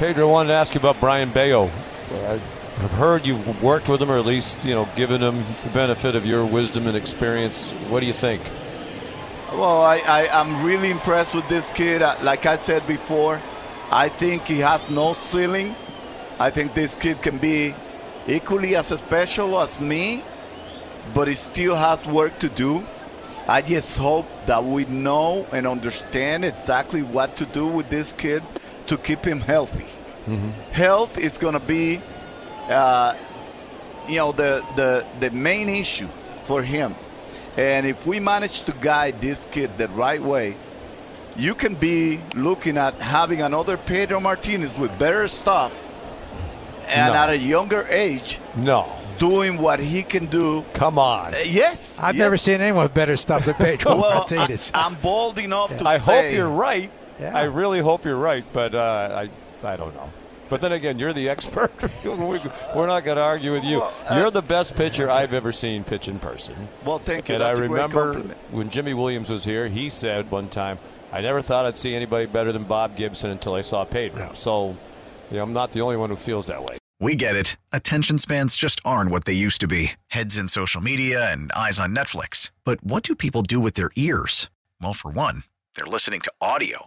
Pedro, I wanted to ask you about Brayan Bello. I've heard you've worked with him, or at least, you know, given him the benefit of your wisdom and experience. What do you think? Well, I'm really impressed with this kid. Like I said before, I think he has no ceiling. I think this kid can be equally as special as me, but he still has work to do. I just hope that we know and understand exactly what to do with this kid to keep him healthy. Mm-hmm. Health is going to be, the main issue for him. And if we manage to guide this kid the right way, you can be looking at having another Pedro Martinez with better stuff and at a younger age. No. Doing what he can do. Come on. Yes. I've never seen anyone with better stuff than Pedro Martinez. I'm bold enough to say. I hope you're right. Yeah. I really hope you're right, but I don't know. But then again, you're the expert. We're not going to argue with you. You're the best pitcher I've ever seen pitch in person. Well, thank you. And I remember when Jimmy Williams was here, he said one time, I never thought I'd see anybody better than Bob Gibson until I saw Pedro. No. So, you know, I'm not the only one who feels that way. We get it. Attention spans just aren't what they used to be. Heads in social media and eyes on Netflix. But what do people do with their ears? Well, for one, they're listening to audio.